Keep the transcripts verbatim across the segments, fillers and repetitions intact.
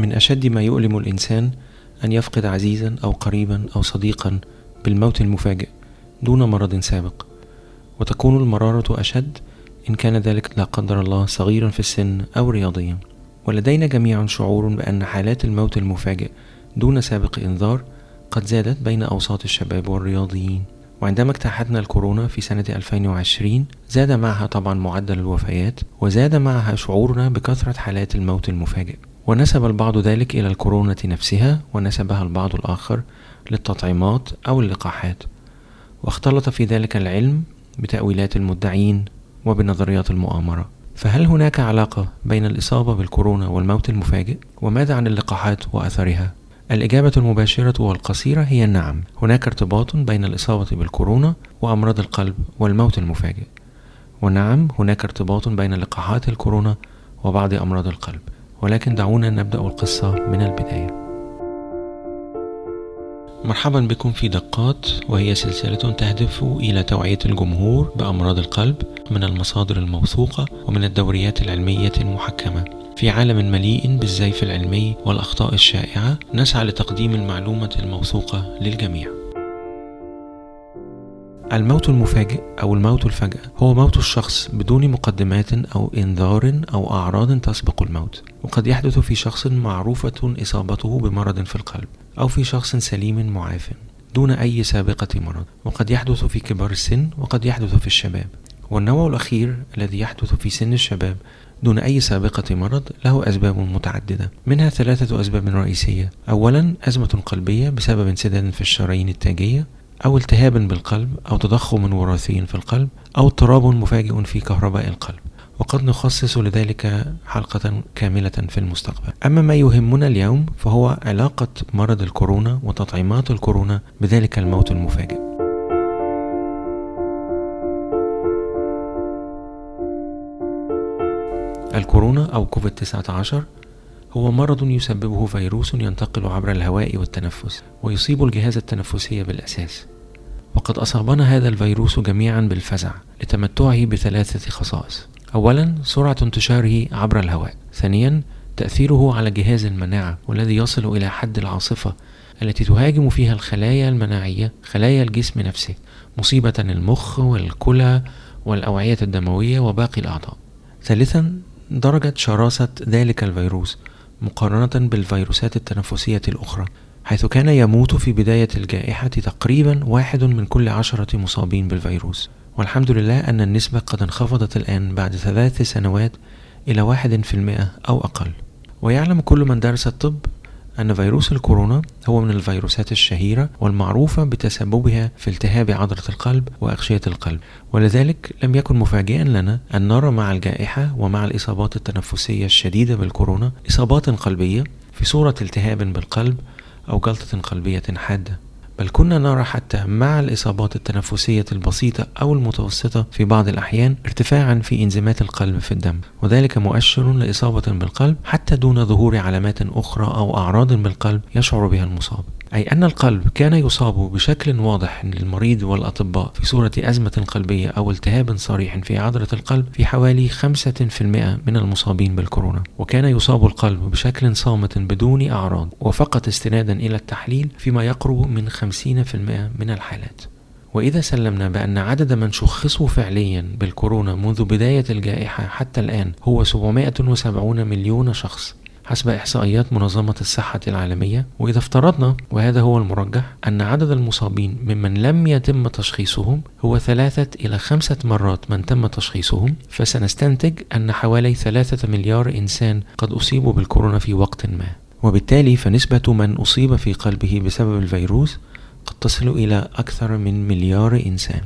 من أشد ما يؤلم الإنسان أن يفقد عزيزا أو قريبا أو صديقا بالموت المفاجئ دون مرض سابق، وتكون المرارة أشد إن كان ذلك لا قدر الله صغيرا في السن أو رياضيا. ولدينا جميعا شعور بأن حالات الموت المفاجئ دون سابق إنذار قد زادت بين أوساط الشباب والرياضيين، وعندما اجتاحتنا الكورونا في سنة ألفين وعشرين زاد معها طبعا معدل الوفيات، وزاد معها شعورنا بكثرة حالات الموت المفاجئ، ونسب البعض ذلك إلى الكورونا نفسها، ونسبها البعض الآخر للتطعيمات أو اللقاحات، واختلط في ذلك العلم بتأويلات المدعين وبنظريات المؤامرة. فهل هناك علاقة بين الإصابة بالكورونا والموت المفاجئ؟ وماذا عن اللقاحات وأثرها؟ الإجابة المباشرة والقصيرة هي نعم، هناك ارتباط بين الإصابة بالكورونا وأمراض القلب والموت المفاجئ، ونعم هناك ارتباط بين لقاحات الكورونا وبعض أمراض القلب. ولكن دعونا نبدأ القصة من البداية. مرحبا بكم في دقات، وهي سلسلة تهدف إلى توعية الجمهور بأمراض القلب من المصادر الموثوقة ومن الدوريات العلمية المحكمة. في عالم مليء بالزيف العلمي والأخطاء الشائعة نسعى لتقديم المعلومة الموثوقة للجميع. الموت المفاجئ أو الموت الفجأة هو موت الشخص بدون مقدمات أو إنذار أو أعراض تسبق الموت، وقد يحدث في شخص معروفة إصابته بمرض في القلب أو في شخص سليم معاف دون أي سابقة مرض، وقد يحدث في كبار السن وقد يحدث في الشباب. والنوع الأخير الذي يحدث في سن الشباب دون أي سابقة مرض له أسباب متعددة، منها ثلاثة أسباب رئيسية. أولا، أزمة قلبية بسبب انسداد في الشرايين التاجية، أو التهاب بالقلب، أو تضخم وراثي في القلب، أو اضطراب مفاجئ في كهرباء القلب، وقد نخصص لذلك حلقة كاملة في المستقبل. أما ما يهمنا اليوم فهو علاقة مرض الكورونا وتطعيمات الكورونا بذلك الموت المفاجئ. الكورونا أو كوفيد تسعة عشر هو مرض يسببه فيروس ينتقل عبر الهواء والتنفس، ويصيب الجهاز التنفسي بالأساس. وقد أصابنا هذا الفيروس جميعا بالفزع لتمتعه بثلاثة خصائص. أولا، سرعة انتشاره عبر الهواء. ثانيا، تأثيره على جهاز المناعة والذي يصل إلى حد العاصفة التي تهاجم فيها الخلايا المناعية، خلايا الجسم نفسه، مصيبة المخ والكلى والأوعية الدموية وباقي الأعضاء. ثالثا، درجة شراسة ذلك الفيروس مقارنة بالفيروسات التنفسية الأخرى، حيث كان يموت في بداية الجائحة تقريبا واحد من كل عشرة مصابين بالفيروس، والحمد لله أن النسبة قد انخفضت الآن بعد ثلاث سنوات إلى واحد في المئة أو أقل. ويعلم كل من درس الطب أن فيروس الكورونا هو من الفيروسات الشهيرة والمعروفة بتسببها في التهاب عضلة القلب وأغشية القلب، ولذلك لم يكن مفاجئا لنا أن نرى مع الجائحة ومع الإصابات التنفسية الشديدة بالكورونا إصابات قلبية في صورة التهاب بالقلب أو جلطة قلبية حادة، بل كنا نرى حتى مع الإصابات التنفسية البسيطة أو المتوسطة في بعض الأحيان ارتفاعا في إنزيمات القلب في الدم، وذلك مؤشر لإصابة بالقلب حتى دون ظهور علامات أخرى أو أعراض بالقلب يشعر بها المصاب. أي أن القلب كان يصاب بشكل واضح للمريض والأطباء في صورة أزمة قلبية أو التهاب صريح في عضلة القلب في حوالي خمسة بالمئة من المصابين بالكورونا، وكان يصاب القلب بشكل صامت بدون أعراض وفقط استنادا إلى التحليل فيما يقرب من خمسين بالمئة من الحالات. وإذا سلمنا بأن عدد من شخصوا فعليا بالكورونا منذ بداية الجائحة حتى الآن هو سبعمائة وسبعون مليون شخص حسب إحصائيات منظمة الصحة العالمية، وإذا افترضنا، وهذا هو المرجح، أن عدد المصابين ممن لم يتم تشخيصهم هو ثلاثة إلى خمسة مرات من تم تشخيصهم، فسنستنتج أن حوالي ثلاثة مليار إنسان قد أصيبوا بالكورونا في وقت ما، وبالتالي فنسبة من أصيب في قلبه بسبب الفيروس قد تصل إلى أكثر من مليار إنسان.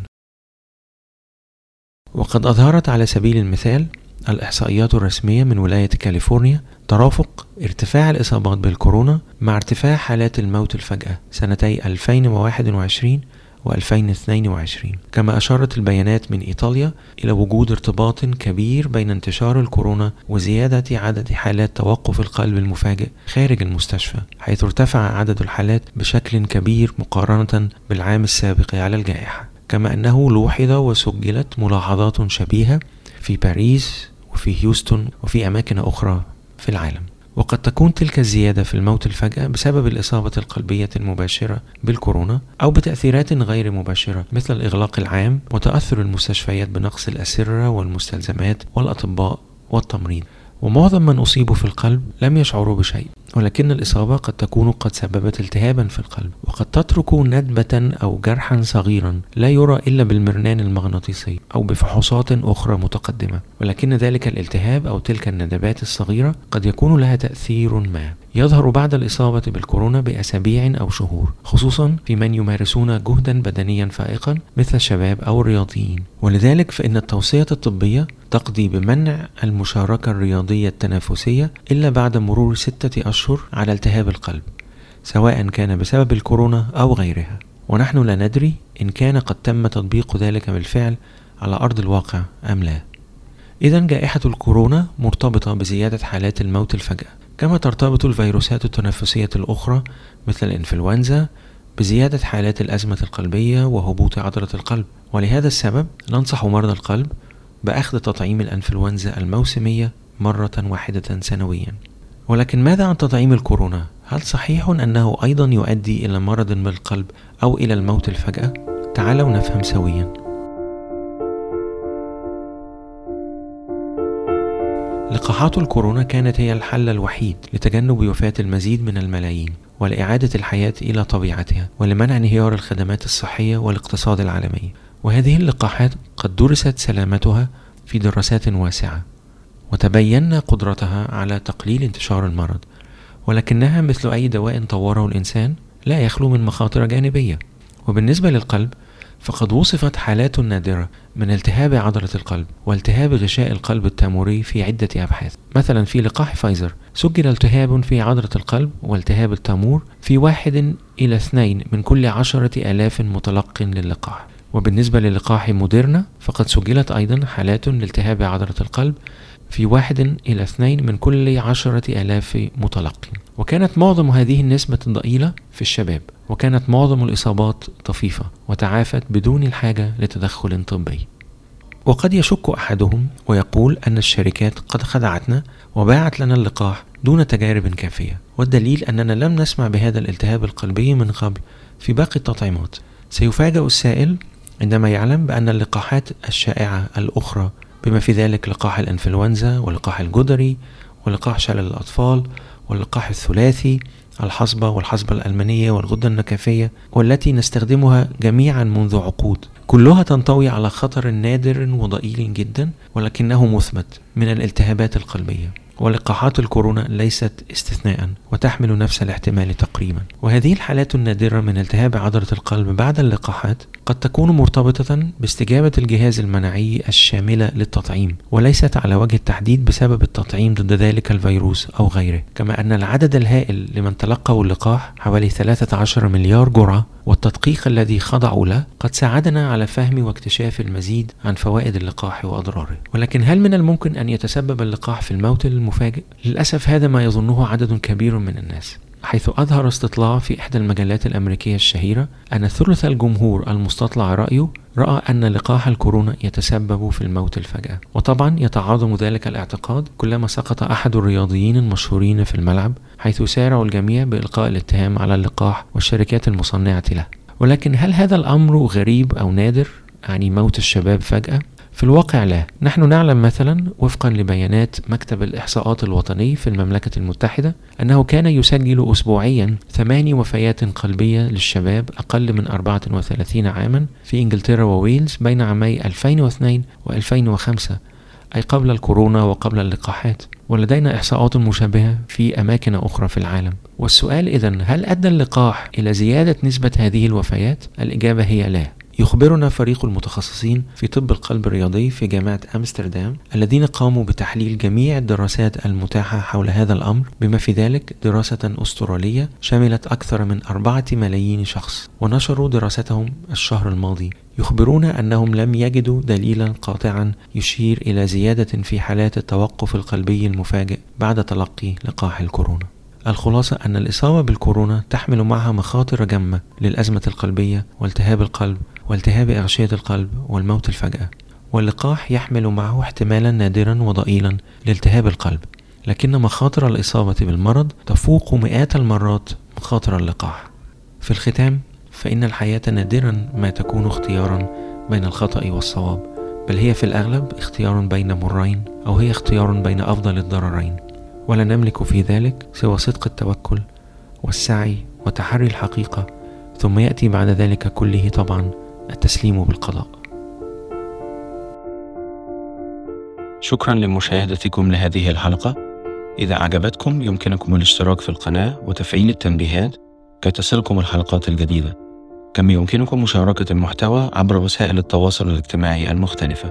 وقد أظهرت على سبيل المثال الإحصائيات الرسمية من ولاية كاليفورنيا ترافق ارتفاع الإصابات بالكورونا مع ارتفاع حالات الموت الفجأة سنتي ألفين وواحد وعشرين وألفين واثنين وعشرين، كما أشارت البيانات من إيطاليا إلى وجود ارتباط كبير بين انتشار الكورونا وزيادة عدد حالات توقف القلب المفاجئ خارج المستشفى، حيث ارتفع عدد الحالات بشكل كبير مقارنة بالعام السابق على الجائحة، كما أنه لوحظ وسجلت ملاحظات شبيهة في باريس وفي هيوستن وفي أماكن أخرى في العالم. وقد تكون تلك الزيادة في الموت الفجأة بسبب الإصابة القلبية المباشرة بالكورونا أو بتأثيرات غير مباشرة مثل الإغلاق العام وتأثر المستشفيات بنقص الأسرة والمستلزمات والأطباء والتمريض. ومعظم من أصيبوا في القلب لم يشعروا بشيء، ولكن الإصابة قد تكون قد سببت التهابا في القلب، وقد تترك ندبة أو جرحا صغيرا لا يرى إلا بالمرنان المغناطيسي أو بفحوصات أخرى متقدمة، ولكن ذلك الالتهاب أو تلك الندبات الصغيرة قد يكون لها تأثير ما يظهر بعد الإصابة بالكورونا بأسابيع أو شهور، خصوصا في من يمارسون جهدا بدنيا فائقا مثل الشباب أو الرياضيين. ولذلك فإن التوصية الطبية تقضي بمنع المشاركة الرياضية التنافسية إلا بعد مرور ستة أشهر على التهاب القلب سواء كان بسبب الكورونا أو غيرها، ونحن لا ندري إن كان قد تم تطبيق ذلك بالفعل على أرض الواقع أم لا. إذا جائحة الكورونا مرتبطة بزيادة حالات الموت الفجأة، كما ترتبط الفيروسات التنفسية الأخرى مثل الإنفلونزا بزيادة حالات الأزمة القلبية وهبوط عضلة القلب. ولهذا السبب ننصح مرضى القلب بأخذ تطعيم الإنفلونزا الموسمية مرة واحدة سنويا. ولكن ماذا عن تطعيم الكورونا؟ هل صحيح أنه أيضا يؤدي إلى مرض بالقلب أو إلى الموت الفجأة؟ تعالوا نفهم سويا. لقاحات الكورونا كانت هي الحل الوحيد لتجنب وفاة المزيد من الملايين ولإعادة الحياة إلى طبيعتها ولمنع انهيار الخدمات الصحية والاقتصاد العالمي. وهذه اللقاحات قد درست سلامتها في دراسات واسعة وتبين قدرتها على تقليل انتشار المرض، ولكنها مثل أي دواء طوره الإنسان لا يخلو من مخاطر جانبية. وبالنسبة للقلب فقد وصفت حالات نادرة من التهاب عضلة القلب والتهاب غشاء القلب التاموري في عدة أبحاث. مثلا في لقاح فايزر سجل التهاب في عضلة القلب والتهاب التامور في واحد إلى اثنين من كل عشرة آلاف متلق للقاح. وبالنسبة للقاح موديرنا فقد سجلت أيضا حالات لالتهاب عضلة القلب في واحد إلى اثنين من كل عشرة آلاف متلق، وكانت معظم هذه النسبة ضئيلة في الشباب، وكانت معظم الإصابات طفيفة وتعافت بدون الحاجة لتدخل طبي. وقد يشك أحدهم ويقول أن الشركات قد خدعتنا وباعت لنا اللقاح دون تجارب كافية، والدليل أننا لم نسمع بهذا الالتهاب القلبي من قبل في باقي التطعيمات. سيفاجأ السائل عندما يعلم بأن اللقاحات الشائعة الأخرى بما في ذلك لقاح الإنفلونزا ولقاح الجدري ولقاح شلل الأطفال واللقاح الثلاثي الحصبة والحصبة الألمانية والغدة النكافية والتي نستخدمها جميعا منذ عقود كلها تنطوي على خطر نادر وضئيل جدا ولكنه مثبت من الالتهابات القلبية. ولقاحات الكورونا ليست استثناء وتحمل نفس الاحتمال تقريبا. وهذه الحالات النادرة من التهاب عضلة القلب بعد اللقاحات قد تكون مرتبطة باستجابة الجهاز المناعي الشاملة للتطعيم وليست على وجه التحديد بسبب التطعيم ضد ذلك الفيروس أو غيره. كما أن العدد الهائل لمن تلقوا اللقاح حوالي ثلاثة عشر مليار جرعة، والتدقيق الذي خضعوا له قد ساعدنا على فهم واكتشاف المزيد عن فوائد اللقاح وأضراره. ولكن هل من الممكن أن يتسبب اللقاح في الموت المفاجئ؟ للأسف هذا ما يظنه عدد كبير من الناس، حيث أظهر استطلاع في إحدى المجلات الأمريكية الشهيرة أن ثلث الجمهور المستطلع رأيه رأى أن لقاح الكورونا يتسبب في الموت الفجأة. وطبعا يتعاظم ذلك الاعتقاد كلما سقط أحد الرياضيين المشهورين في الملعب، حيث سارعوا الجميع بإلقاء الاتهام على اللقاح والشركات المصنعة له. ولكن هل هذا الأمر غريب أو نادر؟ يعني موت الشباب فجأة؟ في الواقع لا. نحن نعلم مثلا وفقا لبيانات مكتب الإحصاءات الوطني في المملكة المتحدة أنه كان يسجل أسبوعيا ثماني وفيات قلبية للشباب أقل من أربعة وثلاثين عاما في إنجلترا وويلز بين عامي ألفين واثنين وألفين وخمسة، أي قبل الكورونا وقبل اللقاحات. ولدينا إحصاءات مشابهة في أماكن أخرى في العالم. والسؤال إذن هل أدى اللقاح إلى زيادة نسبة هذه الوفيات؟ الإجابة هي لا. يخبرنا فريق المتخصصين في طب القلب الرياضي في جامعة أمستردام الذين قاموا بتحليل جميع الدراسات المتاحة حول هذا الأمر، بما في ذلك دراسة أسترالية شملت أكثر من أربعة ملايين شخص، ونشروا دراستهم الشهر الماضي، يخبرون أنهم لم يجدوا دليلا قاطعا يشير إلى زيادة في حالات التوقف القلبي المفاجئ بعد تلقي لقاح الكورونا. الخلاصة أن الإصابة بالكورونا تحمل معها مخاطر جمة للأزمة القلبية والتهاب القلب والتهاب أغشية القلب والموت الفجأة، واللقاح يحمل معه احتمالا نادرا وضئيلا لالتهاب القلب، لكن مخاطر الإصابة بالمرض تفوق مئات المرات مخاطر اللقاح. في الختام، فإن الحياة نادرا ما تكون اختيارا بين الخطأ والصواب، بل هي في الأغلب اختيار بين مرين، أو هي اختيار بين أفضل الضررين، ولا نملك في ذلك سوى صدق التوكل والسعي وتحري الحقيقة، ثم يأتي بعد ذلك كله طبعا التسليم بالقضاء. شكرا لمشاهدتكم لهذه الحلقة. إذا أعجبتكم يمكنكم الاشتراك في القناة وتفعيل التنبيهات كي تصلكم الحلقات الجديدة. كما يمكنكم مشاركة المحتوى عبر وسائل التواصل الاجتماعي المختلفة.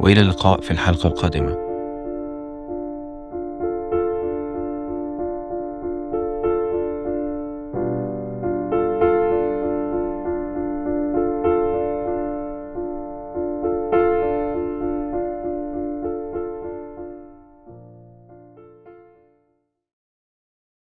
وإلى اللقاء في الحلقة القادمة.